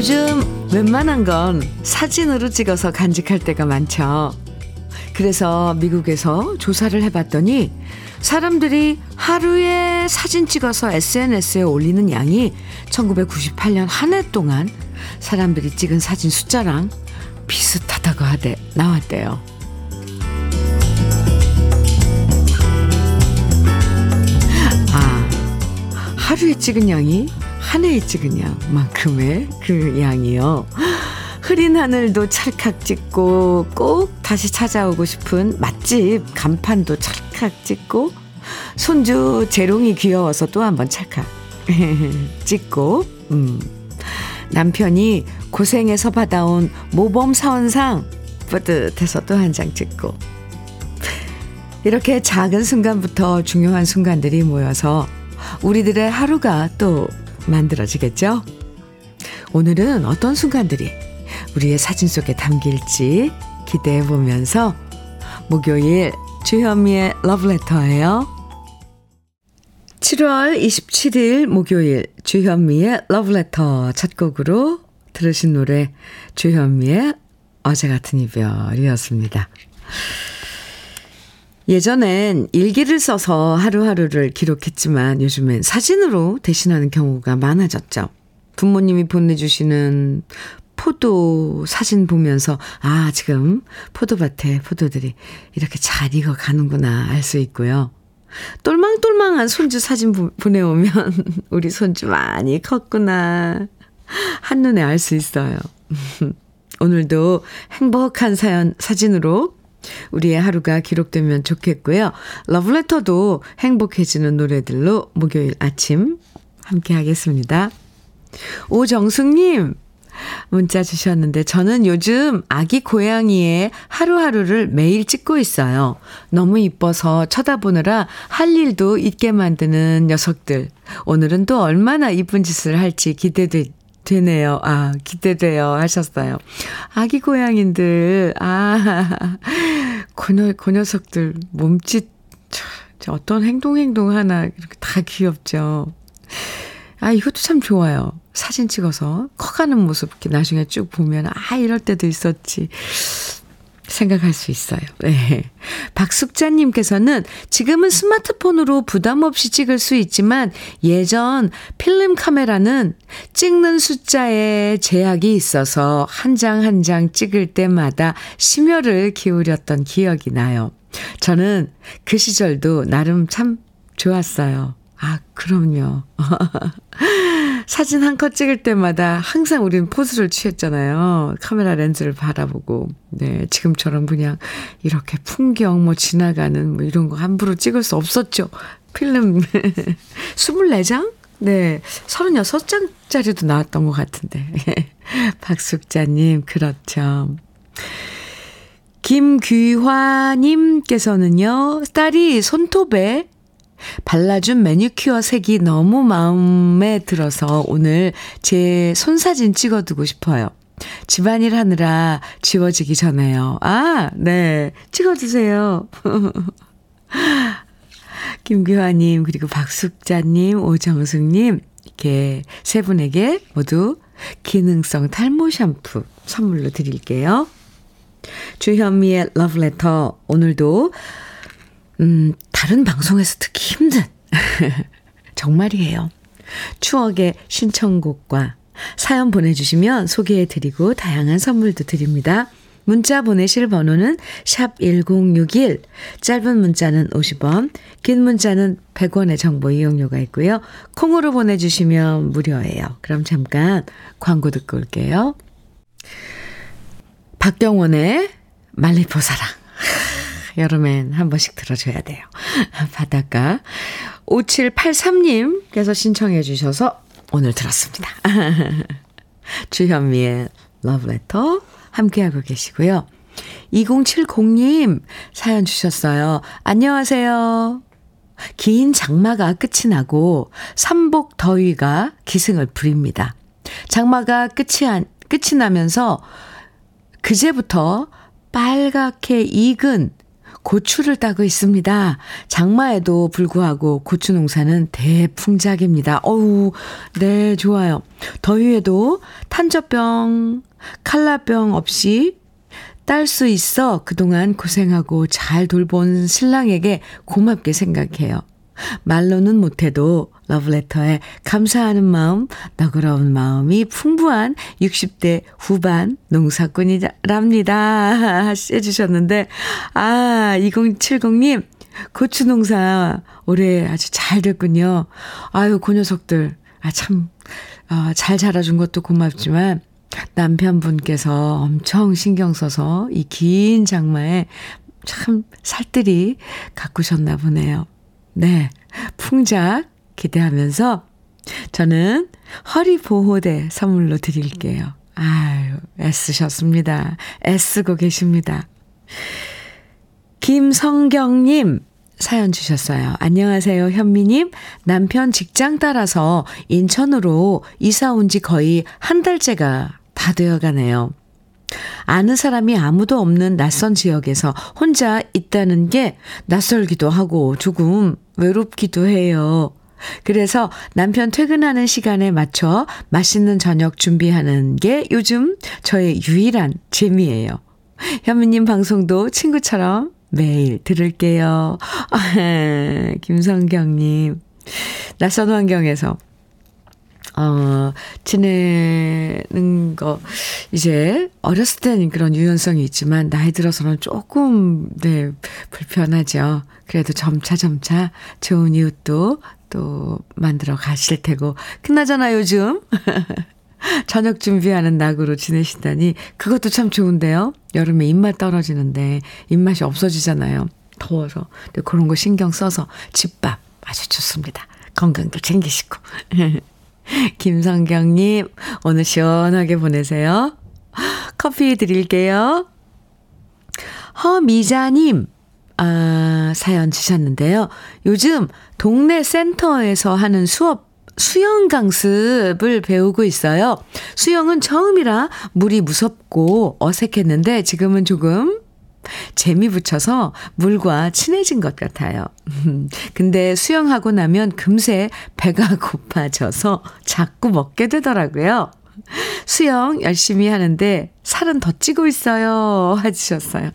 요즘 웬만한 건 사진으로 찍어서 간직할 때가 많죠. 그래서 미국에서 조사를 해봤더니 사람들이 하루에 사진 찍어서 SNS에 올리는 양이 1998년 한 해 동안 사람들이 찍은 사진 숫자랑 비슷하다고 나왔대요. 아, 하루에 찍은 양이 한 해에 찍은 양만큼의 그 양이요. 흐린 하늘도 찰칵 찍고 꼭 다시 찾아오고 싶은 맛집 간판도 찰칵 찍고 손주 재롱이 귀여워서 또 한번 찰칵 찍고 남편이 고생해서 받아온 모범 사원상 뿌듯해서 또 한 장 찍고 이렇게 작은 순간부터 중요한 순간들이 모여서 우리들의 하루가 또 만들어지겠죠. 오늘은 어떤 순간들이 우리의 사진 속에 담길지 기대해보면서 목요일 주현미의 러브레터예요. 7월 27일 목요일 주현미의 러브레터 첫 곡으로 들으신 노래 주현미의 어제 같은 이별이었습니다. 예전엔 일기를 써서 하루하루를 기록했지만 요즘엔 사진으로 대신하는 경우가 많아졌죠. 부모님이 보내주시는 포도 사진 보면서 아, 지금 포도밭에 포도들이 이렇게 잘 익어가는구나 알 수 있고요. 똘망똘망한 손주 사진 보내오면 우리 손주 많이 컸구나 한눈에 알 수 있어요. 오늘도 행복한 사진으로 우리의 하루가 기록되면 좋겠고요. 러브레터도 행복해지는 노래들로 목요일 아침 함께 하겠습니다. 오정숙님 문자 주셨는데 저는 요즘 아기 고양이의 하루하루를 매일 찍고 있어요. 너무 이뻐서 쳐다보느라 할 일도 잊게 만드는 녀석들. 오늘은 또 얼마나 이쁜 짓을 할지 기대되네요. 아, 기대돼요 하셨어요. 아기 고양이들 아, 그 녀석들 몸짓 어떤 행동 하나 이렇게 다 귀엽죠. 아, 이것도 참 좋아요. 사진 찍어서 커가는 모습 나중에 쭉 보면 아, 이럴 때도 있었지 생각할 수 있어요. 네. 박숙자님께서는 지금은 스마트폰으로 부담 없이 찍을 수 있지만 예전 필름 카메라는 찍는 숫자에 제약이 있어서 한 장 한 장 찍을 때마다 심혈을 기울였던 기억이 나요. 저는 그 시절도 나름 참 좋았어요. 아, 그럼요. 사진 한 컷 찍을 때마다 항상 우린 포즈를 취했잖아요. 카메라 렌즈를 바라보고. 네, 지금처럼 그냥 이렇게 풍경 지나가는 이런 거 함부로 찍을 수 없었죠. 필름 24장? 네, 36장짜리도 나왔던 것 같은데. 박숙자님, 그렇죠. 김귀화님께서는요. 딸이 손톱에 발라준 매니큐어 색이 너무 마음에 들어서 오늘 제 손사진 찍어두고 싶어요. 집안일 하느라 지워지기 전에요. 아, 네. 찍어주세요. 김규환님, 그리고 박숙자님, 오정숙님, 이렇게 세 분에게 모두 기능성 탈모 샴푸 선물로 드릴게요. 주현미의 러브레터, 오늘도 다른 방송에서 듣기 힘든 정말이에요. 추억의 신청곡과 사연 보내주시면 소개해드리고 다양한 선물도 드립니다. 문자 보내실 번호는 샵 1061, 짧은 문자는 50원, 긴 문자는 100원의 정보 이용료가 있고요. 콩으로 보내주시면 무료예요. 그럼 잠깐 광고 듣고 올게요. 박경원의 말리포사랑 여름엔 한 번씩 들어줘야 돼요. 바닷가. 5783님께서 신청해 주셔서 오늘 들었습니다. 주현미의 러브레터 함께하고 계시고요. 2070님 사연 주셨어요. 안녕하세요. 긴 장마가 끝이 나고 삼복 더위가 기승을 부립니다. 장마가 끝이 나면서 그제부터 빨갛게 익은 고추를 따고 있습니다. 장마에도 불구하고 고추 농사는 대풍작입니다. 어우, 네, 좋아요. 더위에도 탄저병, 칼라병 없이 딸 수 있어 그동안 고생하고 잘 돌본 신랑에게 고맙게 생각해요. 말로는 못해도 러브레터에 감사하는 마음, 너그러운 마음이 풍부한 60대 후반 농사꾼이랍니다. 해주셨는데, 아, 2070님, 고추 농사 올해 아주 잘 됐군요. 아유, 그 녀석들, 아, 참, 잘 자라준 것도 고맙지만, 남편분께서 엄청 신경 써서 이 긴 장마에 참 살뜰히 가꾸셨나 보네요. 네, 풍작 기대하면서 저는 허리보호대 선물로 드릴게요. 아유, 애쓰셨습니다. 애쓰고 계십니다. 김성경님 사연 주셨어요. 안녕하세요, 현미님. 남편 직장 따라서 인천으로 이사 온 지 거의 한 달째가 다 되어가네요. 아는 사람이 아무도 없는 낯선 지역에서 혼자 있다는 게 낯설기도 하고 조금 외롭기도 해요. 그래서 남편 퇴근하는 시간에 맞춰 맛있는 저녁 준비하는 게 요즘 저의 유일한 재미예요. 현미님 방송도 친구처럼 매일 들을게요. 김성경님, 낯선 환경에서 지내는 거, 이제, 어렸을 때는 그런 유연성이 있지만, 나이 들어서는 조금, 네, 불편하죠. 그래도 점차점차 좋은 이웃도 또 만들어 가실 테고, 끝나잖아, 요즘. 저녁 준비하는 낙으로 지내시다니, 그것도 참 좋은데요. 여름에 입맛 떨어지는데, 입맛이 없어지잖아요. 더워서. 근데 그런 거 신경 써서, 집밥 아주 좋습니다. 건강도 챙기시고. 김성경님, 오늘 시원하게 보내세요. 커피 드릴게요. 허미자님, 사연 주셨는데요. 요즘 동네 센터에서 하는 수영 강습을 배우고 있어요. 수영은 처음이라 물이 무섭고 어색했는데 지금은 조금 재미 붙여서 물과 친해진 것 같아요. 근데 수영하고 나면 금세 배가 고파져서 자꾸 먹게 되더라고요. 수영 열심히 하는데 살은 더 찌고 있어요. 해주셨어요.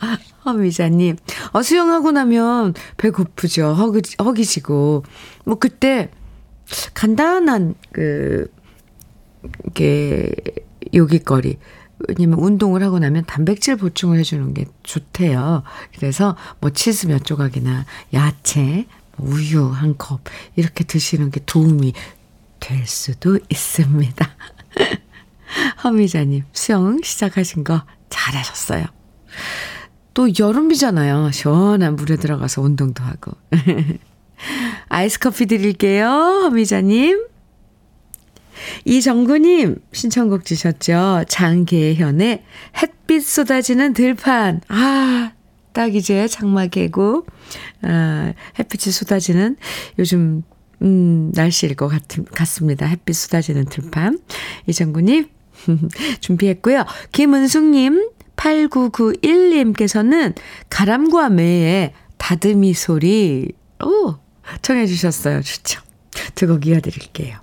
허미자님, 수영하고 나면 배 고프죠. 허기지고. 뭐 그때 간단한 이게 요깃거리. 왜냐면 운동을 하고 나면 단백질 보충을 해주는 게 좋대요. 그래서 뭐 치즈 몇 조각이나 야채, 우유 한 컵 이렇게 드시는 게 도움이 될 수도 있습니다. 허미자님, 수영 시작하신 거 잘하셨어요. 또 여름이잖아요. 시원한 물에 들어가서 운동도 하고. 아이스 커피 드릴게요, 허미자님. 이정구님 신청곡 주셨죠. 장계현의 햇빛 쏟아지는 들판. 아, 딱 이제 장마 개고 햇빛이 쏟아지는 요즘 날씨일 것 같습니다. 햇빛 쏟아지는 들판. 이정구님 준비했고요. 김은숙님 8991님께서는 가람과 매의 다듬이 소리 오 청해 주셨어요. 좋죠. 두 곡 이어드릴게요.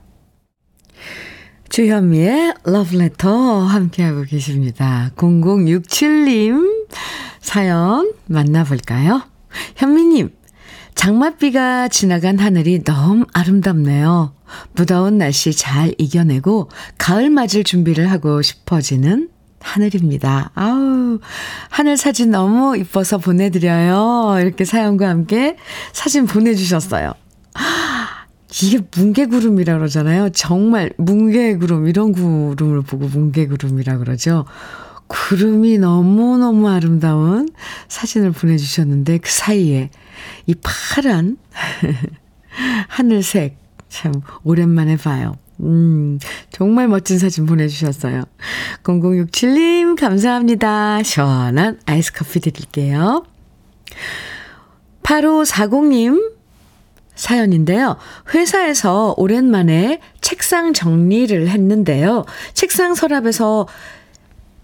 주현미의 러브레터 함께하고 계십니다. 0067님 사연 만나볼까요? 현미님, 장맛비가 지나간 하늘이 너무 아름답네요. 무더운 날씨 잘 이겨내고 가을 맞을 준비를 하고 싶어지는 하늘입니다. 아우, 하늘 사진 너무 이뻐서 보내드려요. 이렇게 사연과 함께 사진 보내주셨어요. 이게 뭉게구름이라고 그러잖아요. 정말 뭉게구름, 이런 구름을 보고 뭉게구름이라고 그러죠. 구름이 너무너무 아름다운 사진을 보내주셨는데 그 사이에 이 파란 하늘색 참 오랜만에 봐요. 정말 멋진 사진 보내주셨어요. 0067님 감사합니다. 시원한 아이스 커피 드릴게요. 8540님 사연인데요. 회사에서 오랜만에 책상 정리를 했는데요. 책상 서랍에서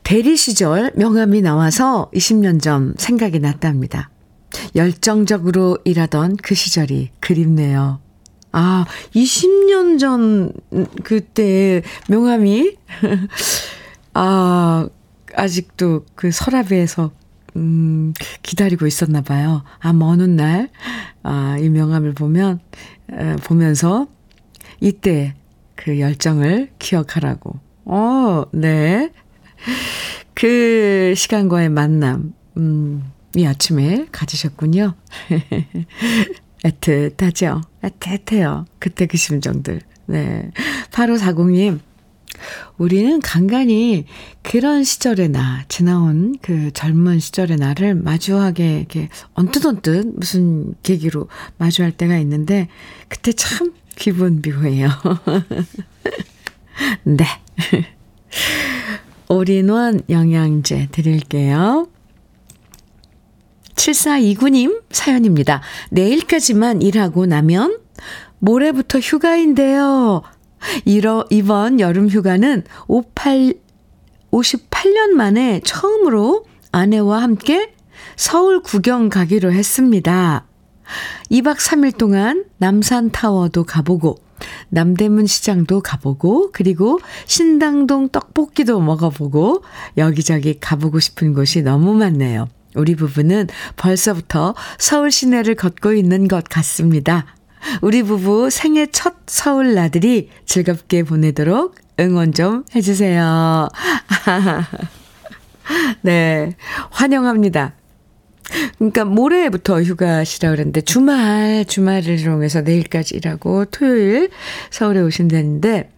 대리 시절 명함이 나와서 20년 전 생각이 났답니다. 열정적으로 일하던 그 시절이 그립네요. 아, 20년 전 그때 명함이 아, 아직도 그 서랍에서 기다리고 있었나 봐요. 아, 먼 훗날 아, 이 명함을 보면서 이때 그 열정을 기억하라고. 네. 그 시간과의 만남 이 아침에 가지셨군요. 애틋하죠? 애틋해요. 그때 그 심정들. 네. 8540님, 우리는 간간히 그런 시절의 나, 지나온 그 젊은 시절의 나를 마주하게, 이렇게 언뜻 무슨 계기로 마주할 때가 있는데, 그때 참 기분 묘해요. 네. 올인원 영양제 드릴게요. 7429님 사연입니다. 내일까지만 일하고 나면 모레부터 휴가인데요. 이번 여름 휴가는 58년 만에 처음으로 아내와 함께 서울 구경 가기로 했습니다. 2박 3일 동안 남산타워도 가보고 남대문 시장도 가보고 그리고 신당동 떡볶이도 먹어보고 여기저기 가보고 싶은 곳이 너무 많네요. 우리 부부는 벌써부터 서울 시내를 걷고 있는 것 같습니다. 우리 부부 생애 첫 서울 나들이 즐겁게 보내도록 응원 좀 해주세요. 네, 환영합니다. 그러니까 모레부터 휴가시라 그랬는데 주말을 이용해서 내일까지 일하고 토요일 서울에 오신다는데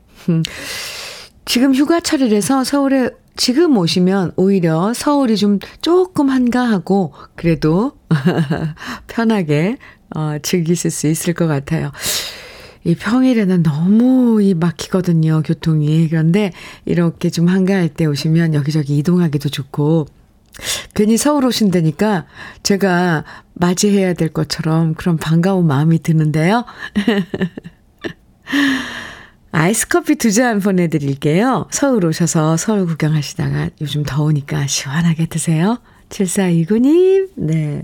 지금 휴가철이라서 서울에 지금 오시면 오히려 서울이 조금 한가하고 그래도 편하게 즐기실 수 있을 것 같아요. 이 평일에는 너무 막히거든요, 교통이. 그런데 이렇게 좀 한가할 때 오시면 여기저기 이동하기도 좋고 괜히 서울 오신다니까 제가 맞이해야 될 것처럼 그런 반가운 마음이 드는데요. 아이스커피 2잔 보내드릴게요. 서울 오셔서 서울 구경하시다가 요즘 더우니까 시원하게 드세요. 7429님, 네.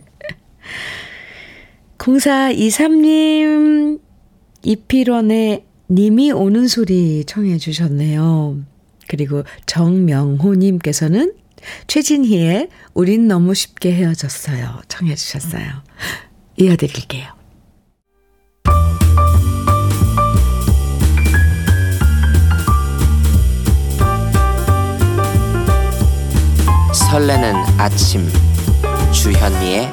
0423님, 이필원의 님이 오는 소리 청해 주셨네요. 그리고 정명호님께서는 최진희의 우린 너무 쉽게 헤어졌어요 청해 주셨어요. 이어드릴게요. 설레는 아침 주현미의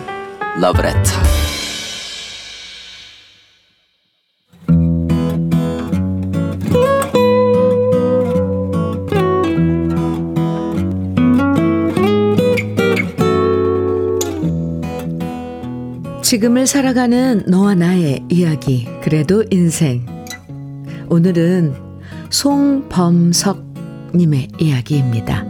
러브레터. 지금을 살아가는 너와 나의 이야기, 그래도 인생. 오늘은 송범석님의 이야기입니다.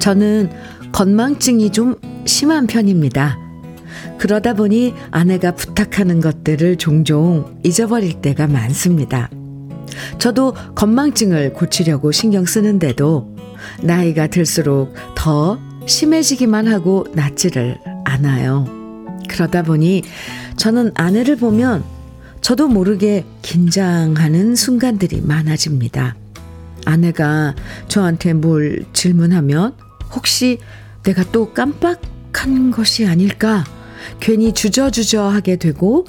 저는 건망증이 좀 심한 편입니다. 그러다 보니 아내가 부탁하는 것들을 종종 잊어버릴 때가 많습니다. 저도 건망증을 고치려고 신경 쓰는데도 나이가 들수록 더 심해지기만 하고 낫지를 않아요. 그러다 보니 저는 아내를 보면 저도 모르게 긴장하는 순간들이 많아집니다. 아내가 저한테 뭘 질문하면 혹시 내가 또 깜빡한 것이 아닐까 괜히 주저하게 되고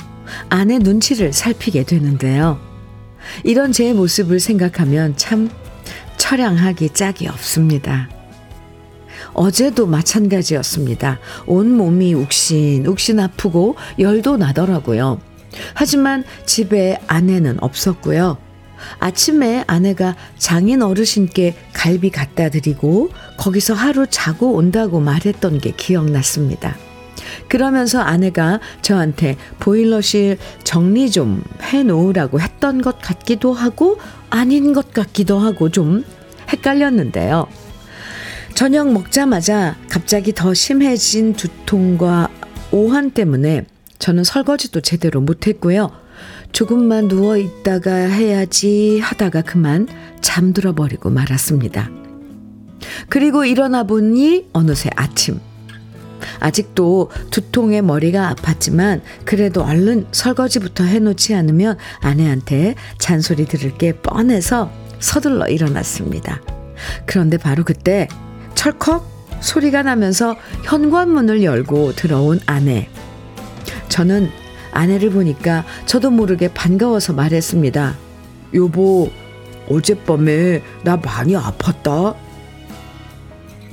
아내 눈치를 살피게 되는데요. 이런 제 모습을 생각하면 참 처량하기 짝이 없습니다. 어제도 마찬가지였습니다. 온몸이 욱신 아프고 열도 나더라고요. 하지만 집에 아내는 없었고요. 아침에 아내가 장인 어르신께 갈비 갖다 드리고 거기서 하루 자고 온다고 말했던 게 기억났습니다. 그러면서 아내가 저한테 보일러실 정리 좀 해놓으라고 했던 것 같기도 하고 아닌 것 같기도 하고 좀 헷갈렸는데요. 저녁 먹자마자 갑자기 더 심해진 두통과 오한 때문에 저는 설거지도 제대로 못했고요. 조금만 누워있다가 해야지 하다가 그만 잠들어버리고 말았습니다. 그리고 일어나 보니 어느새 아침. 아직도 두통에 머리가 아팠지만 그래도 얼른 설거지부터 해놓지 않으면 아내한테 잔소리 들을 게 뻔해서 서둘러 일어났습니다. 그런데 바로 그때 철컥 소리가 나면서 현관문을 열고 들어온 아내. 저는 아내를 보니까 저도 모르게 반가워서 말했습니다. 여보, 어젯밤에 나 많이 아팠다.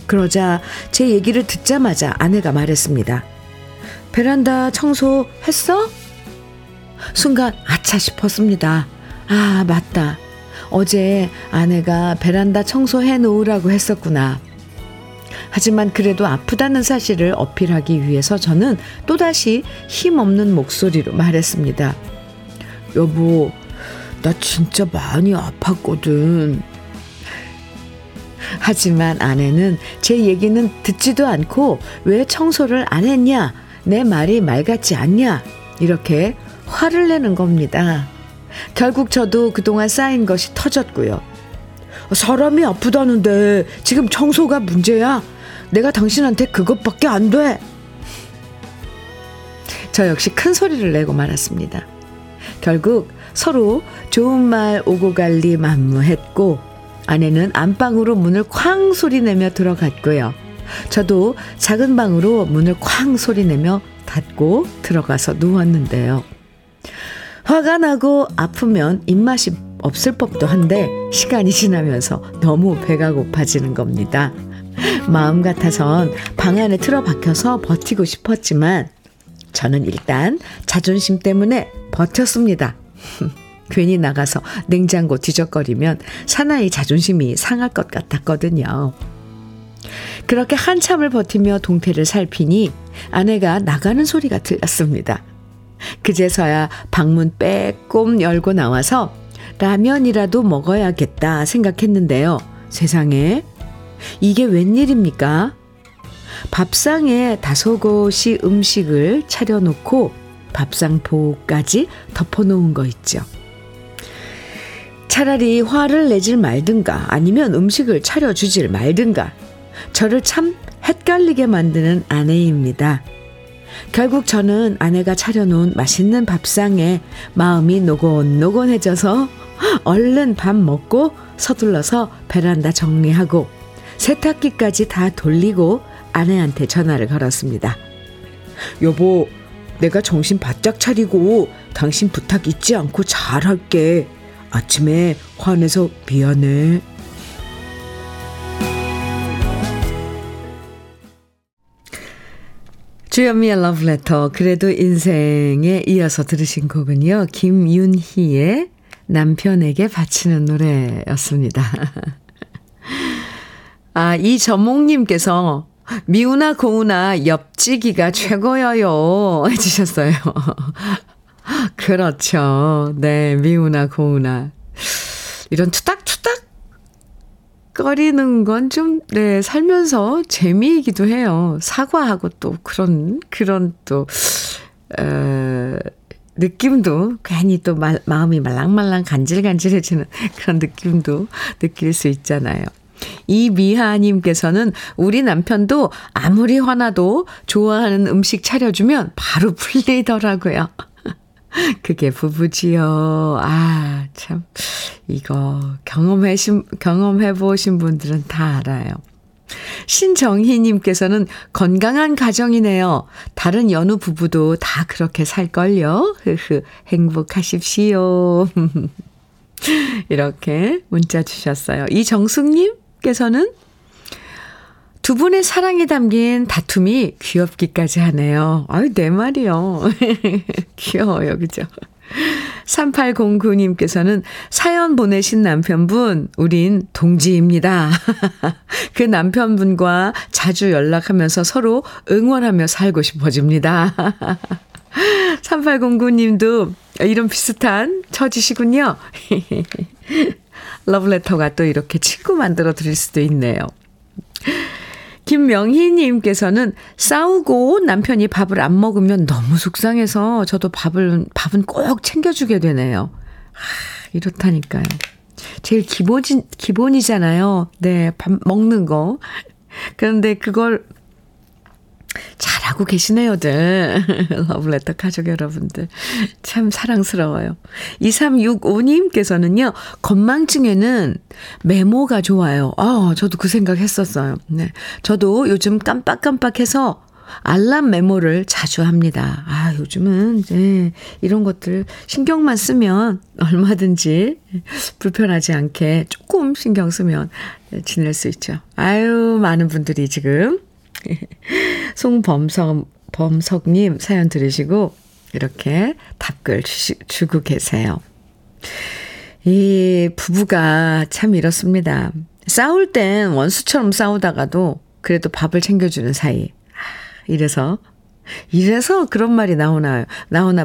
그러자 제 얘기를 듣자마자 아내가 말했습니다. 베란다 청소했어? 순간 아차 싶었습니다. 아, 맞다. 어제 아내가 베란다 청소해 놓으라고 했었구나. 하지만 그래도 아프다는 사실을 어필하기 위해서 저는 또다시 힘없는 목소리로 말했습니다. 여보, 나 진짜 많이 아팠거든. 하지만 아내는 제 얘기는 듣지도 않고 왜 청소를 안 했냐, 내 말이 말 같지 않냐, 이렇게 화를 내는 겁니다. 결국 저도 그동안 쌓인 것이 터졌고요. 사람이 아프다는데 지금 청소가 문제야? 내가 당신한테 그것밖에 안 돼. 저 역시 큰 소리를 내고 말았습니다. 결국 서로 좋은 말 오고 갈리 만무했고, 아내는 안방으로 문을 쾅 소리내며 들어갔고요. 저도 작은 방으로 문을 쾅 소리내며 닫고 들어가서 누웠는데요. 화가 나고 아프면 입맛이 없을 법도 한데 시간이 지나면서 너무 배가 고파지는 겁니다. 마음 같아선 방 안에 틀어박혀서 버티고 싶었지만 저는 일단 자존심 때문에 버텼습니다. 괜히 나가서 냉장고 뒤적거리면 사나이 자존심이 상할 것 같았거든요. 그렇게 한참을 버티며 동태를 살피니 아내가 나가는 소리가 들렸습니다. 그제서야 방문 빼꼼 열고 나와서 라면이라도 먹어야겠다 생각했는데요. 세상에, 이게 웬일입니까? 밥상에 다소곳이 음식을 차려놓고 밥상 보호까지 덮어놓은 거 있죠. 차라리 화를 내질 말든가 아니면 음식을 차려주질 말든가, 저를 참 헷갈리게 만드는 아내입니다. 결국 저는 아내가 차려놓은 맛있는 밥상에 마음이 노곤노곤해져서 얼른 밥 먹고 서둘러서 베란다 정리하고 세탁기까지 다 돌리고 아내한테 전화를 걸었습니다. 여보, 내가 정신 바짝 차리고 당신 부탁 잊지 않고 잘할게. 아침에 화내서 미안해. 주현미의 러브레터, 그래도 인생에 이어서 들으신 곡은요, 김윤희의 남편에게 바치는 노래였습니다. 아, 이전몽님께서 미우나 고우나 옆지기가 최고여요 해주셨어요. 그렇죠. 네, 미우나 고우나. 이런 투닥투닥 거리는 건 좀, 네, 살면서 재미이기도 해요. 사과하고 또 그런 또, 느낌도 괜히 또 마음이 말랑말랑 간질간질해지는 그런 느낌도 느낄 수 있잖아요. 이미하님께서는 우리 남편도 아무리 화나도 좋아하는 음식 차려주면 바로 풀리더라고요. 그게 부부지요. 아, 참. 이거 경험해보신 분들은 다 알아요. 신정희님께서는 건강한 가정이네요. 다른 여느 부부도 다 그렇게 살걸요. 행복하십시오. 이렇게 문자 주셨어요. 이정숙님께서는 두 분의 사랑이 담긴 다툼이 귀엽기까지 하네요. 아유, 내 말이요. 귀여워요, 그죠? 3809님께서는 사연 보내신 남편분, 우린 동지입니다. 그 남편분과 자주 연락하면서 서로 응원하며 살고 싶어집니다. 3809님도 이런 비슷한 처지시군요. 러브레터가 또 이렇게 친구 만들어 드릴 수도 있네요. 김명희님께서는 싸우고 남편이 밥을 안 먹으면 너무 속상해서 저도 밥은 꼭 챙겨주게 되네요. 아, 이렇다니까요. 제일 기본이잖아요. 네, 밥 먹는 거. 그런데 그걸 잘하고 계시네요들. 러브레터 가족 여러분들 참 사랑스러워요. 2365님께서는요. 건망증에는 메모가 좋아요. 저도 그 생각 했었어요. 네, 저도 요즘 깜빡깜빡해서 알람 메모를 자주 합니다. 요즘은 네, 이런 것들 신경만 쓰면 얼마든지 불편하지 않게 조금 신경 쓰면 지낼 수 있죠. 많은 분들이 지금 송범석님 사연 들으시고 이렇게 답글 주고 계세요. 이 부부가 참 이렇습니다. 싸울 땐 원수처럼 싸우다가도 그래도 밥을 챙겨주는 사이. 이래서 그런 말이 나오나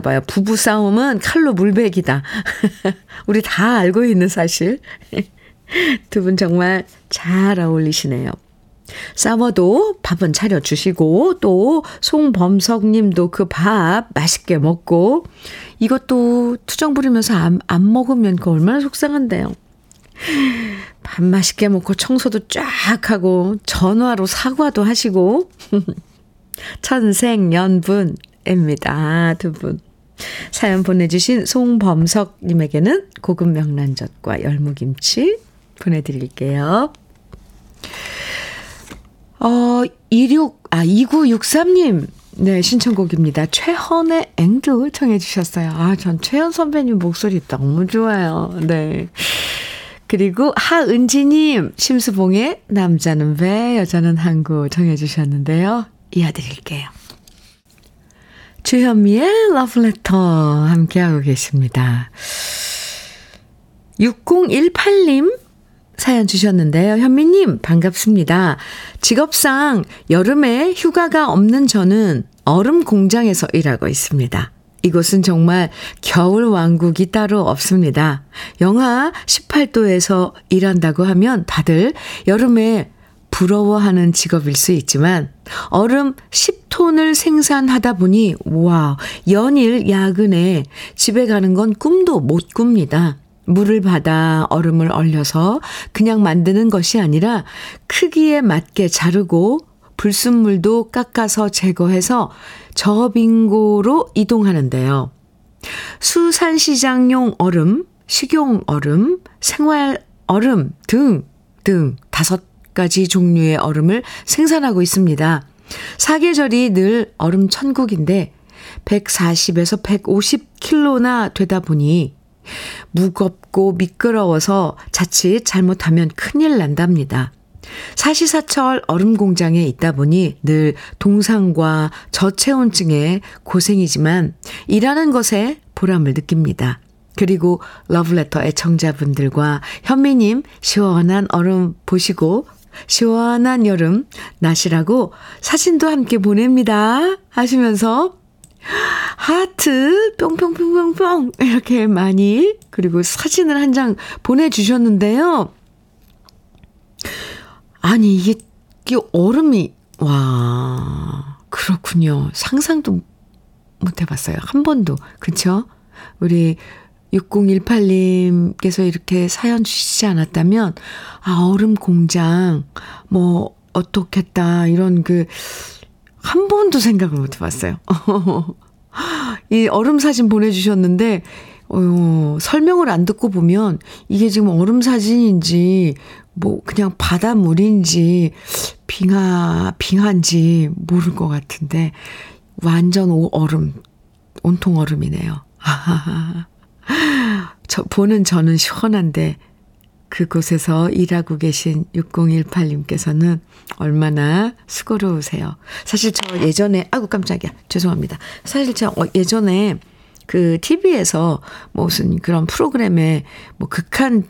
봐요. 부부 싸움은 칼로 물베기다. 우리 다 알고 있는 사실. 두 분 정말 잘 어울리시네요. 싸워도 밥은 차려주시고 또 송범석님도 그 밥 맛있게 먹고 이것도 투정 부리면서 안 먹으면 그 얼마나 속상한데요. 밥 맛있게 먹고 청소도 쫙 하고 전화로 사과도 하시고 천생연분입니다. 두 분 사연 보내주신 송범석님에게는 고급 명란젓과 열무김치 보내드릴게요. 2963님 네 신청곡입니다. 최헌의 앵두 청해 주셨어요. 전 최헌 선배님 목소리 너무 좋아요. 네. 그리고 하은지님 심수봉의 남자는 왜 여자는 항구 청해 주셨는데요. 이어드릴게요. 주현미의 러브레터 함께하고 계십니다. 6018님 사연 주셨는데요. 현미님 반갑습니다. 직업상 여름에 휴가가 없는 저는 얼음 공장에서 일하고 있습니다. 이곳은 정말 겨울 왕국이 따로 없습니다. 영하 18도에서 일한다고 하면 다들 여름에 부러워하는 직업일 수 있지만 얼음 10톤을 생산하다 보니 연일 야근에 집에 가는 건 꿈도 못 꿉니다. 물을 받아 얼음을 얼려서 그냥 만드는 것이 아니라 크기에 맞게 자르고 불순물도 깎아서 제거해서 저빙고로 이동하는데요. 수산시장용 얼음, 식용 얼음, 생활 얼음 등 5가지 종류의 얼음을 생산하고 있습니다. 사계절이 늘 얼음 천국인데 140에서 150kg나 되다 보니 무겁고 미끄러워서 자칫 잘못하면 큰일 난답니다. 사시사철 얼음 공장에 있다 보니 늘 동상과 저체온증에 고생이지만 일하는 것에 보람을 느낍니다. 그리고 러브레터 애청자분들과 현미님 시원한 얼음 보시고 시원한 여름 나시라고 사진도 함께 보냅니다 하시면서 하트 뿅뿅뿅뿅뿅 이렇게 많이 그리고 사진을 한 장 보내주셨는데요. 아니 이게 얼음이 그렇군요. 상상도 못 해봤어요. 한 번도. 그렇죠? 우리 6018님께서 이렇게 사연 주시지 않았다면 얼음 공장 어떻겠다 이런 한 번도 생각을 못 해봤어요. 이 얼음 사진 보내주셨는데 설명을 안 듣고 보면 이게 지금 얼음 사진인지 그냥 바닷물인지 빙하인지 모를 것 같은데 완전 얼음 온통 얼음이네요. 보는 저는 시원한데 그곳에서 일하고 계신 6018님께서는 얼마나 수고로우세요. 사실 저 예전에 깜짝이야. 죄송합니다. 사실 저 예전에 그 TV에서 무슨 그런 프로그램에 극한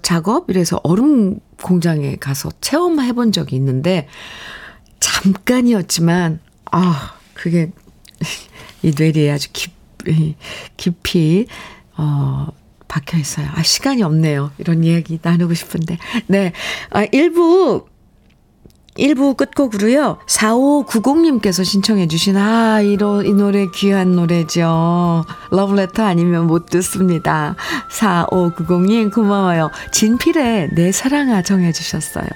작업 이래서 얼음 공장에 가서 체험해 본 적이 있는데 잠깐이었지만 그게 이 뇌리에 아주 깊이 박혀 있어요. 시간이 없네요. 이런 이야기 나누고 싶은데. 네. 1부 1부 끝곡으로요. 4590님께서 신청해 주신 이 노래 귀한 노래죠. 러브레터 아니면 못 듣습니다. 4590님 고마워요. 진필의 내 사랑아 정해 주셨어요.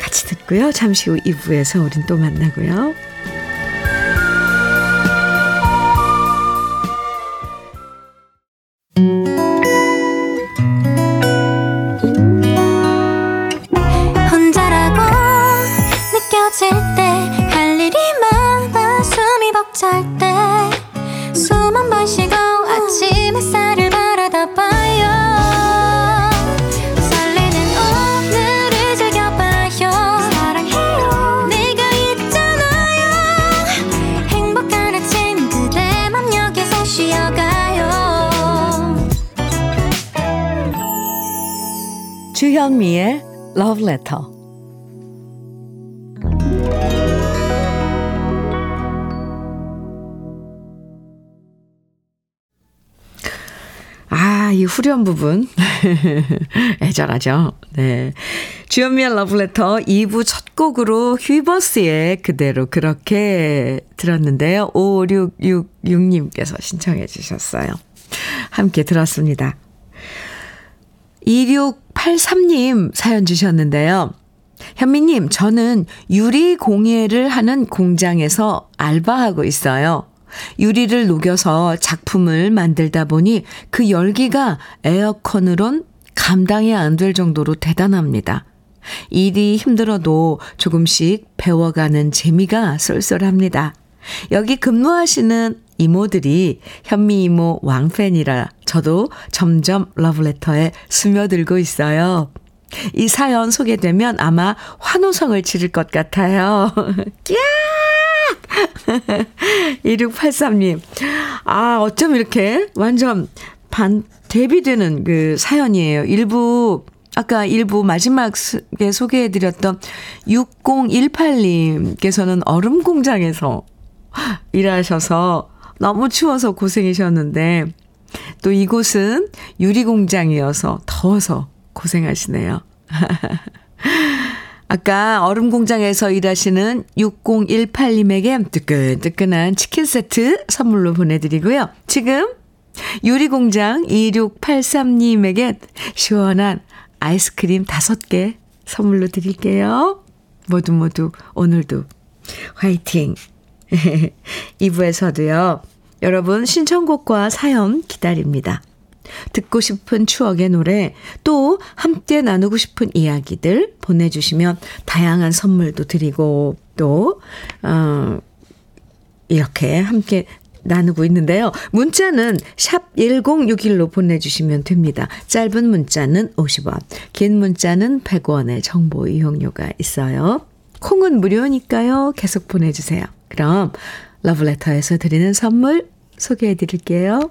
같이 듣고요. 잠시 후 2부에서 우린 또 만나고요. 주현미의 러브레터. 이 후렴 부분 애절하죠. 네, 주현미의 러브레터 2부 첫 곡으로 휘버스의 그대로 그렇게 들었는데요. 5666님께서 신청해 주셨어요. 함께 들었습니다. 2683님 사연 주셨는데요. 현미님, 저는 유리 공예를 하는 공장에서 알바하고 있어요. 유리를 녹여서 작품을 만들다 보니 그 열기가 에어컨으론 감당이 안 될 정도로 대단합니다. 일이 힘들어도 조금씩 배워가는 재미가 쏠쏠합니다. 여기 근무하시는 이모들이 현미 이모 왕팬이라 저도 점점 러브레터에 스며들고 있어요. 이 사연 소개되면 아마 환호성을 지를 것 같아요. 끼야! 2683님, 어쩜 이렇게 완전 대비되는 그 사연이에요. 아까 일부 마지막에 소개해드렸던 6018님께서는 얼음 공장에서 일하셔서 너무 추워서 고생이셨는데, 또 이곳은 유리 공장이어서 더워서 고생하시네요. 아까 얼음 공장에서 일하시는 6018님에게 뜨끈뜨끈한 치킨 세트 선물로 보내드리고요. 지금 유리 공장 2683님에게 시원한 아이스크림 5개 선물로 드릴게요. 모두 오늘도 화이팅. 2부에서도요. 여러분 신청곡과 사연 기다립니다. 듣고 싶은 추억의 노래, 또 함께 나누고 싶은 이야기들 보내주시면 다양한 선물도 드리고 또 이렇게 함께 나누고 있는데요. 문자는 샵 1061로 보내주시면 됩니다. 짧은 문자는 50원, 긴 문자는 100원의 정보 이용료가 있어요. 콩은 무료니까요. 계속 보내주세요. 그럼 러브레터에서 드리는 선물 소개해드릴게요.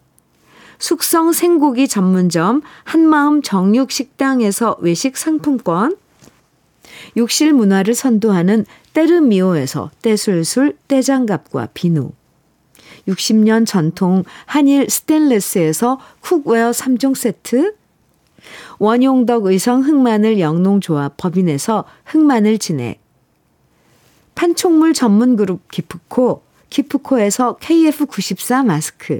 숙성 생고기 전문점 한마음 정육식당에서 외식 상품권, 욕실 문화를 선도하는 때르미오에서 때술술 때장갑과 비누, 60년 전통 한일 스테인레스에서 쿡웨어 3종 세트, 원용덕 의성 흑마늘 영농조합 법인에서 흑마늘 진액, 판촉물 전문그룹 기프코, 기프코에서 KF94 마스크,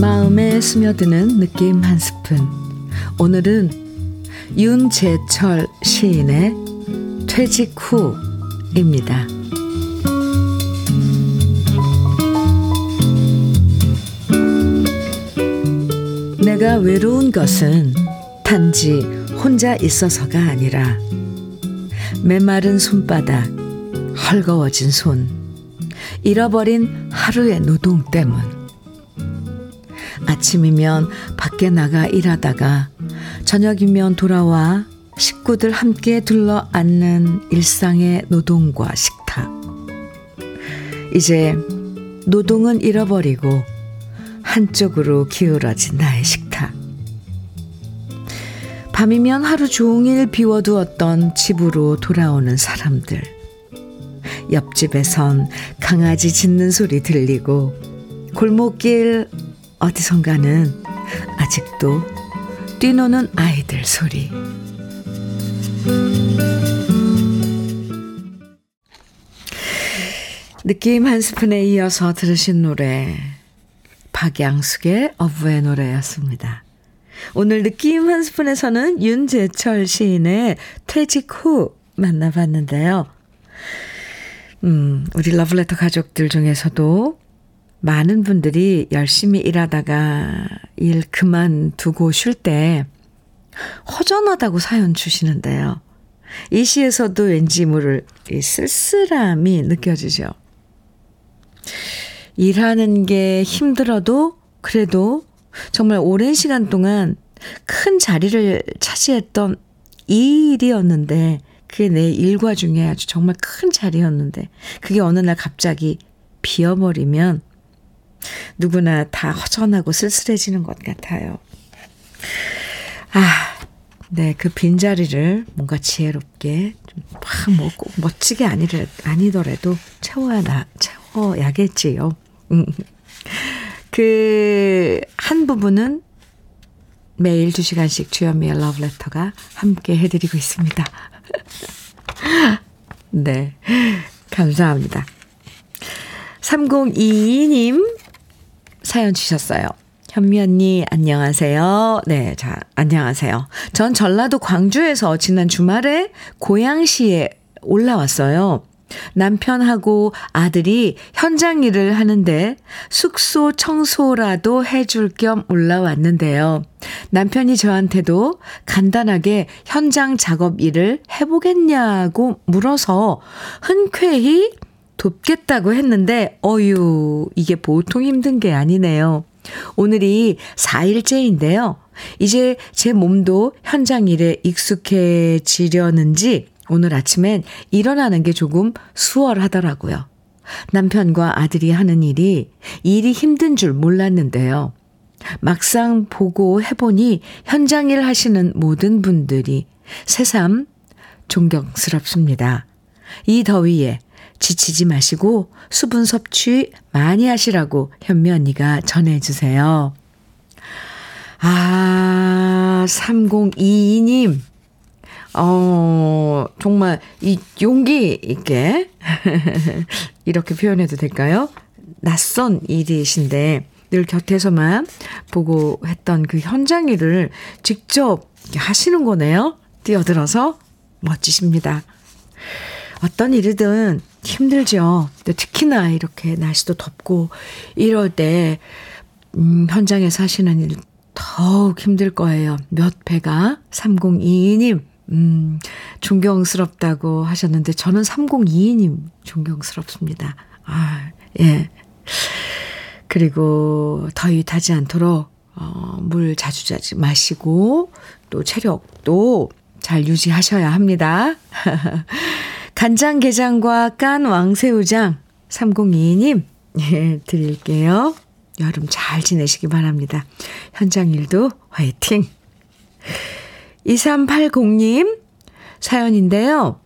마음에 스며드는 느낌 한 스푼. 오늘은 윤재철 시인의 퇴직 후입니다. 내가 외로운 것은 단지 혼자 있어서가 아니라 메마른 손바닥, 헐거워진 손, 잃어버린 하루의 노동 때문. 아침이면 밖에 나가 일하다가 저녁이면 돌아와 식구들 함께 둘러앉는 일상의 노동과 식탁. 이제 노동은 잃어버리고 한쪽으로 기울어진 나의 식탁. 밤이면 하루 종일 비워두었던 집으로 돌아오는 사람들. 옆집에선 강아지 짖는 소리 들리고, 골목길 어디선가는 아직도 뛰노는 아이들 소리. 느낌 한 스푼에 이어서 들으신 노래, 박양숙의 어부의 노래였습니다. 오늘 느낌 한 스푼에서는 윤재철 시인의 퇴직 후 만나봤는데요. 우리 러브레터 가족들 중에서도 많은 분들이 열심히 일하다가 일 그만두고 쉴 때 허전하다고 사연 주시는데요. 이 시에서도 왠지 모를 이 쓸쓸함이 느껴지죠. 일하는 게 힘들어도 그래도 정말 오랜 시간 동안 큰 자리를 차지했던 이 일이었는데, 그게 내 일과 중에 아주 정말 큰 자리였는데, 그게 어느 날 갑자기 비어버리면 누구나 다 허전하고 쓸쓸해지는 것 같아요. 네, 그 빈자리를 뭔가 지혜롭게 막 꼭 멋지게 아니더라도 채워야겠지요. 그 한 부분은 매일 2시간씩 주현미의 러브레터가 함께 해드리고 있습니다. 네, 감사합니다. 3022님 사연 주셨어요. 현미 언니 안녕하세요. 네, 자, 안녕하세요. 전 전라도 광주에서 지난 주말에 고양시에 올라왔어요. 남편하고 아들이 현장 일을 하는데 숙소 청소라도 해줄 겸 올라왔는데요. 남편이 저한테도 간단하게 현장 작업 일을 해보겠냐고 물어서 흔쾌히 돕겠다고 했는데, 이게 보통 힘든 게 아니네요. 오늘이 4일째인데요. 이제 제 몸도 현장 일에 익숙해지려는지 오늘 아침엔 일어나는 게 조금 수월하더라고요. 남편과 아들이 하는 일이 힘든 줄 몰랐는데요. 막상 보고 해보니 현장 일 하시는 모든 분들이 새삼 존경스럽습니다. 이 더위에 지치지 마시고 수분 섭취 많이 하시라고 현미 언니가 전해주세요. 3022님. 정말 이 용기 있게 이렇게 표현해도 될까요? 낯선 일이신데 늘 곁에서만 보고 했던 그 현장 일을 직접 하시는 거네요. 뛰어들어서 멋지십니다. 어떤 일이든 힘들죠. 특히나 이렇게 날씨도 덥고 이럴 때 현장에서 하시는 일 더욱 힘들 거예요. 몇 배가. 3022님 존경스럽다고 하셨는데, 저는 3022님 존경스럽습니다. 예. 그리고 더위 타지 않도록 물 자주 마시고 또 체력도 잘 유지하셔야 합니다. 간장게장과 깐 왕새우장 3022님 예, 드릴게요. 여름 잘 지내시기 바랍니다. 현장 일도 화이팅! 2380님 사연인데요.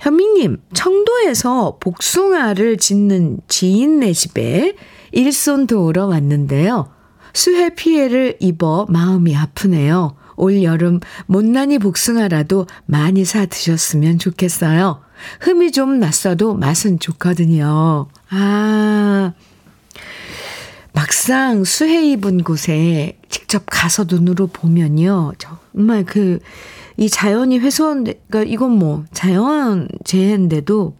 현미님, 청도에서 복숭아를 짓는 지인네 집에 일손 도우러 왔는데요. 수해 피해를 입어 마음이 아프네요. 올여름 못난이 복숭아라도 많이 사 드셨으면 좋겠어요. 흠이 좀 났어도 맛은 좋거든요. 아, 막상 수해 입은 곳에 직접 가서 눈으로 보면요. 정말 이 자연이 훼손, 그러니까 이건 뭐 자연 재해인데도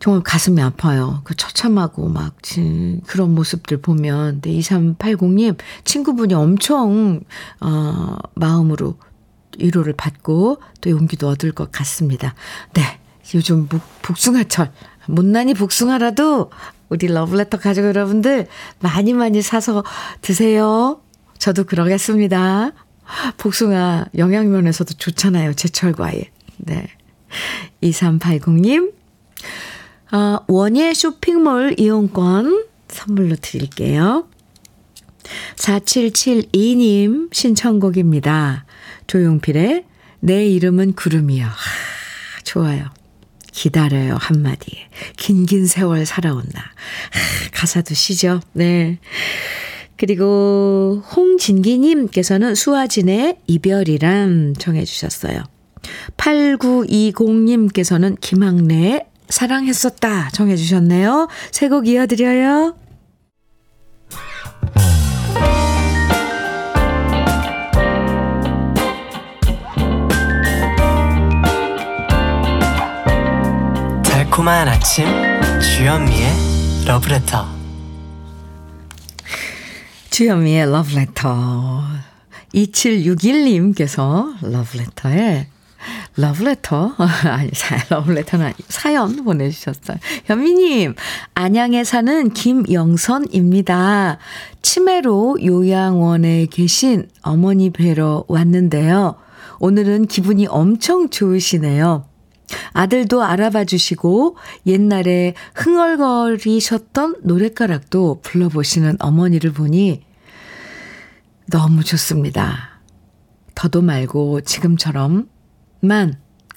정말 가슴이 아파요. 그 처참하고 막 그런 모습들 보면. 근데 2380님 친구분이 엄청 마음으로 위로를 받고 또 용기도 얻을 것 같습니다. 네, 요즘 복숭아철, 못난이 복숭아라도 우리 러브레터 가족 여러분들 많이 많이 사서 드세요. 저도 그러겠습니다. 복숭아 영양면에서도 좋잖아요. 제철 과일. 네, 2380님 원예 쇼핑몰 이용권 선물로 드릴게요. 4772님 신청곡입니다. 조용필의 내 이름은 구름이여. 아, 좋아요. 기다려요 한마디에. 긴긴 세월 살아온 나. 아, 가사도 시죠. 네. 그리고 홍진기님께서는 수아진의 이별이란 정해 주셨어요. 8920님께서는 김학래의 사랑했었다 정해 주셨네요. 새 곡 이어드려요. 달콤한 아침 주현미의 러브레터. 주현미의 러브레터. 2761님께서 러브레터는 사연 보내주셨어요. 현미님, 안양에 사는 김영선입니다. 치매로 요양원에 계신 어머니 뵈러 왔는데요. 오늘은 기분이 엄청 좋으시네요. 아들도 알아봐 주시고 옛날에 흥얼거리셨던 노랫가락도 불러보시는 어머니를 보니 너무 좋습니다. 더도 말고 지금처럼만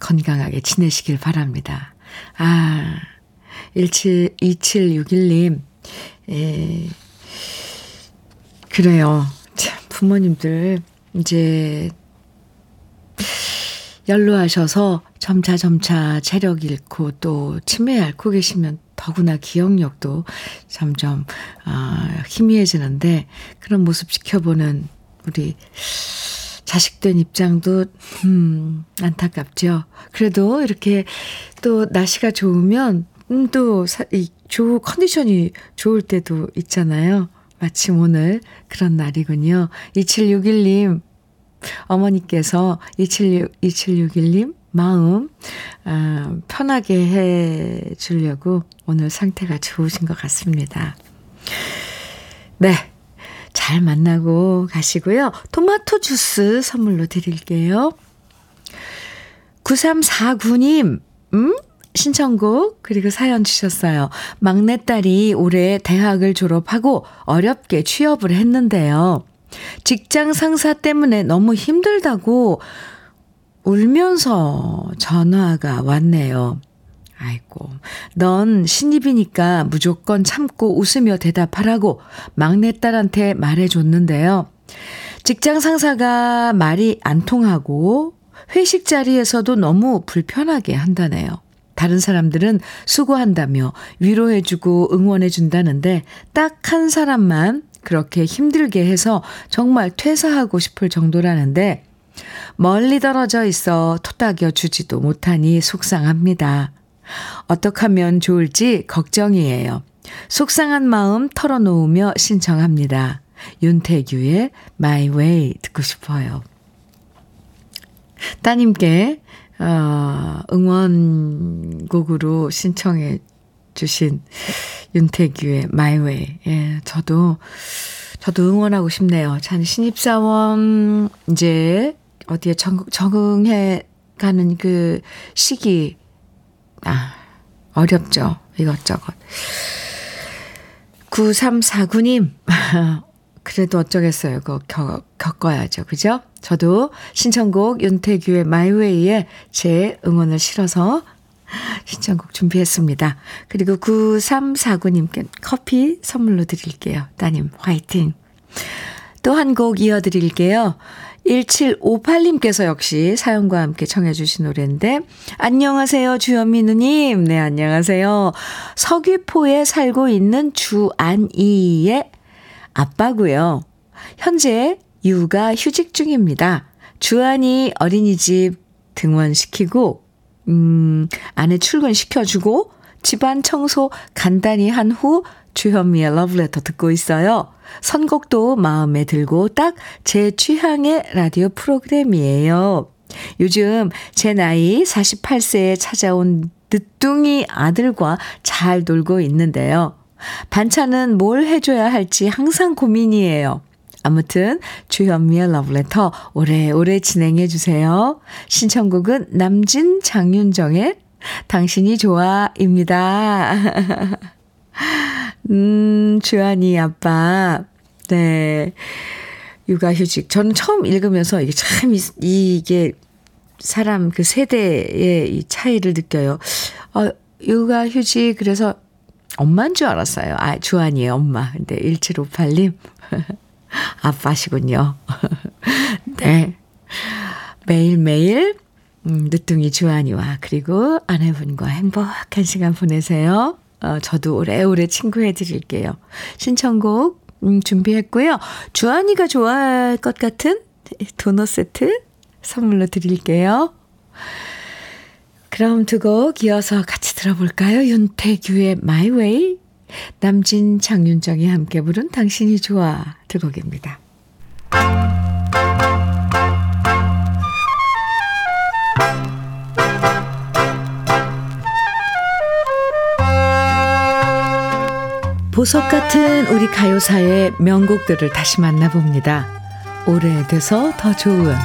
건강하게 지내시길 바랍니다. 아, 2761님, 그래요. 참, 부모님들 이제 연로하셔서 점차점차 체력 잃고 또 치매에 앓고 계시면 더구나 기억력도 점점 희미해지는데, 그런 모습 지켜보는 우리 자식된 입장도 안타깝죠. 그래도 이렇게 또 날씨가 좋으면 또 컨디션이 좋을 때도 있잖아요. 마침 오늘 그런 날이군요. 2761님, 어머니께서 2761님 마음 편하게 해 주려고 오늘 상태가 좋으신 것 같습니다. 네, 잘 만나고 가시고요. 토마토 주스 선물로 드릴게요. 9349님 신청곡 그리고 사연 주셨어요. 막내딸이 올해 대학을 졸업하고 어렵게 취업을 했는데요. 직장 상사 때문에 너무 힘들다고 울면서 전화가 왔네요. 아이고, 넌 신입이니까 무조건 참고 웃으며 대답하라고 막내딸한테 말해줬는데요. 직장 상사가 말이 안 통하고 회식 자리에서도 너무 불편하게 한다네요. 다른 사람들은 수고한다며 위로해주고 응원해준다는데 딱 한 사람만 그렇게 힘들게 해서 정말 퇴사하고 싶을 정도라는데 멀리 떨어져 있어 토닥여 주지도 못하니 속상합니다. 어떻게 하면 좋을지 걱정이에요. 속상한 마음 털어놓으며 신청합니다. 윤태규의 My Way 듣고 싶어요. 따님께 응원곡으로 신청해 주신 윤태규의 My Way. 예, 저도 응원하고 싶네요. 참, 신입사원 이제 어디에 적응해 가는 그 시기, 어렵죠. 이것저것. 9349님 그래도 어쩌겠어요. 그거 겪어야죠. 그죠? 저도 신청곡 윤태규의 마이웨이에 제 응원을 실어서 신청곡 준비했습니다. 그리고 9349님께 커피 선물로 드릴게요. 따님 화이팅. 또 한 곡 이어드릴게요. 1758님께서 역시 사연과 함께 청해 주신 노래인데 안녕하세요 주현미 누님. 네 안녕하세요. 서귀포에 살고 있는 주안이의 아빠고요. 현재 육아 휴직 중입니다. 주안이 어린이집 등원시키고 아내 출근시켜주고 집안 청소 간단히 한 후 주현미의 러브레터 듣고 있어요. 선곡도 마음에 들고 딱 제 취향의 라디오 프로그램이에요. 요즘 제 나이 48세에 찾아온 늦둥이 아들과 잘 놀고 있는데요. 반찬은 뭘 해줘야 할지 항상 고민이에요. 아무튼 주현미의 러브레터 오래오래 진행해 주세요. 신청곡은 남진 장윤정의 당신이 좋아입니다. 주한이 아빠. 네. 육아휴직. 저는 처음 읽으면서 이게 참, 이게 사람 그 세대의 이 차이를 느껴요. 육아휴직. 그래서 엄마인 줄 알았어요. 아, 주한이의 엄마. 근데 1758님. 아빠시군요. 네. 매일매일. 늦둥이 주한이와 그리고 아내분과 행복한 시간 보내세요. 저도 오래오래 친구해드릴게요. 신청곡 준비했고요. 주한이가 좋아할 것 같은 도넛 세트 선물로 드릴게요. 그럼 두 곡 이어서 같이 들어볼까요? 윤태규의 마이웨이, 남진 장윤정이 함께 부른 당신이 좋아 두 곡입니다. 보석 같은 우리 가요사의 명곡들을 다시 만나봅니다. 오래돼서 더 좋은.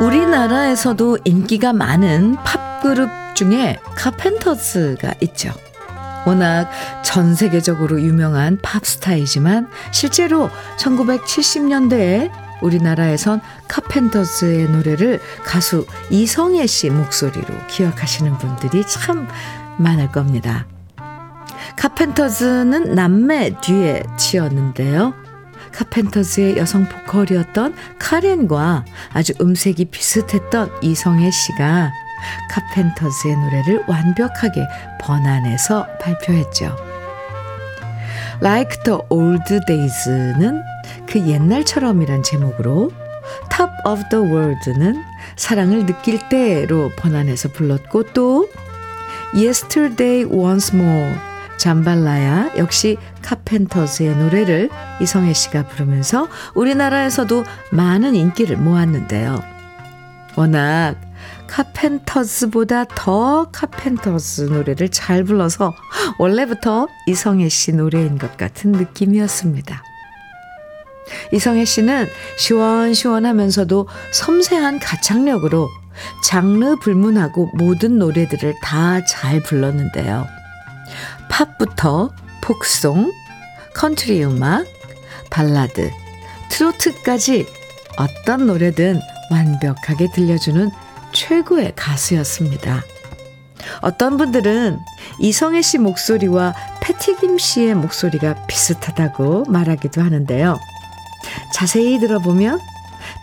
우리나라에서도 인기가 많은 팝그룹 중에 카펜터즈가 있죠. 워낙 전 세계적으로 유명한 팝스타이지만 실제로 1970년대에 우리나라에선 카펜터즈의 노래를 가수 이성애 씨 목소리로 기억하시는 분들이 참 많을 겁니다. 카펜터즈는 남매 듀엣이었는데요. 카펜터즈의 여성 보컬이었던 카렌과 아주 음색이 비슷했던 이성애 씨가 카펜터즈의 노래를 완벽하게 번안해서 발표했죠. Like the Old Days는 그 옛날처럼이란 제목으로, Top of the World는 사랑을 느낄 때로 번안해서 불렀고, 또 Yesterday Once More, 잠발라야 역시 카펜터즈의 노래를 이성애 씨가 부르면서 우리나라에서도 많은 인기를 모았는데요. 워낙 카펜터즈보다 더 카펜터즈 노래를 잘 불러서 원래부터 이성애 씨 노래인 것 같은 느낌이었습니다. 이성애 씨는 시원시원하면서도 섬세한 가창력으로 장르 불문하고 모든 노래들을 다 잘 불렀는데요. 팝부터 폭송, 컨트리 음악, 발라드, 트로트까지 어떤 노래든 완벽하게 들려주는 최고의 가수였습니다. 어떤 분들은 이성애 씨 목소리와 패티김 씨의 목소리가 비슷하다고 말하기도 하는데요. 자세히 들어보면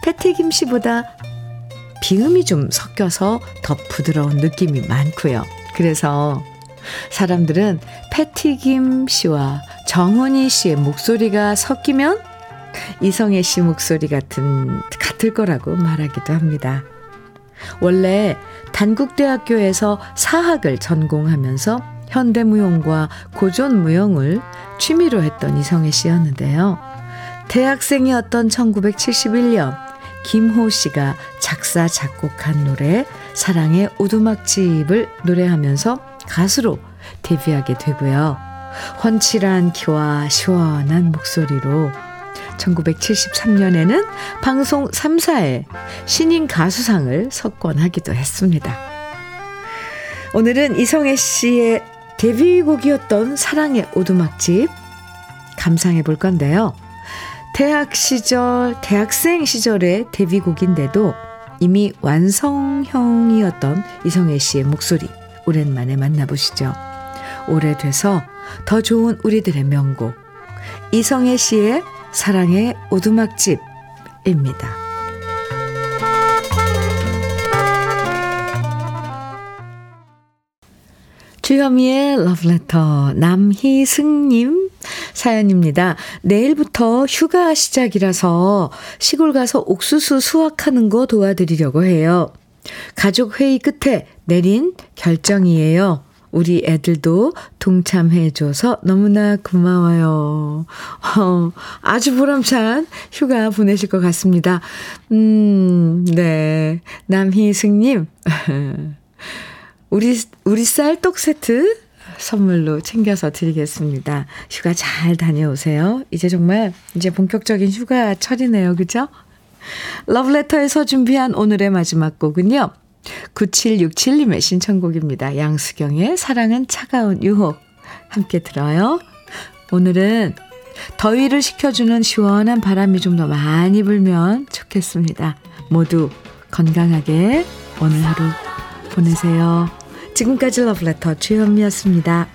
패티김 씨보다 비음이 좀 섞여서 더 부드러운 느낌이 많고요. 그래서 사람들은 패티김 씨와 정훈이 씨의 목소리가 섞이면 이성애 씨 목소리 같을 거라고 말하기도 합니다. 원래 단국대학교에서 사학을 전공하면서 현대무용과 고전무용을 취미로 했던 이성애 씨였는데요. 대학생이었던 1971년 김호 씨가 작사 작곡한 노래 사랑의 오두막집을 노래하면서 가수로 데뷔하게 되고요. 훤칠한 키와 시원한 목소리로 1973년에는 방송 3사의 신인 가수상을 석권하기도 했습니다. 오늘은 이성애 씨의 데뷔곡이었던 사랑의 오두막집 감상해 볼 건데요. 대학 시절, 대학생 시절의 데뷔곡인데도 이미 완성형이었던 이성애 씨의 목소리 오랜만에 만나보시죠. 오래돼서 더 좋은 우리들의 명곡 이성애 씨의 사랑의 오두막집입니다. 주현미의 러브레터 남희승님 사연입니다. 내일부터 휴가 시작이라서 시골 가서 옥수수 수확하는 거 도와드리려고 해요. 가족 회의 끝에 내린 결정이에요. 우리 애들도 동참해줘서 너무나 고마워요. 아주 보람찬 휴가 보내실 것 같습니다. 네. 남희승님. 우리 쌀떡 세트 선물로 챙겨서 드리겠습니다. 휴가 잘 다녀오세요. 이제 정말 본격적인 휴가철이네요. 그죠? 러브레터에서 준비한 오늘의 마지막 곡은요. 9767님의 신청곡입니다. 양수경의 사랑은 차가운 유혹 함께 들어요. 오늘은 더위를 식혀주는 시원한 바람이 좀 더 많이 불면 좋겠습니다. 모두 건강하게 오늘 하루 보내세요. 지금까지 러브레터 최헌미였습니다.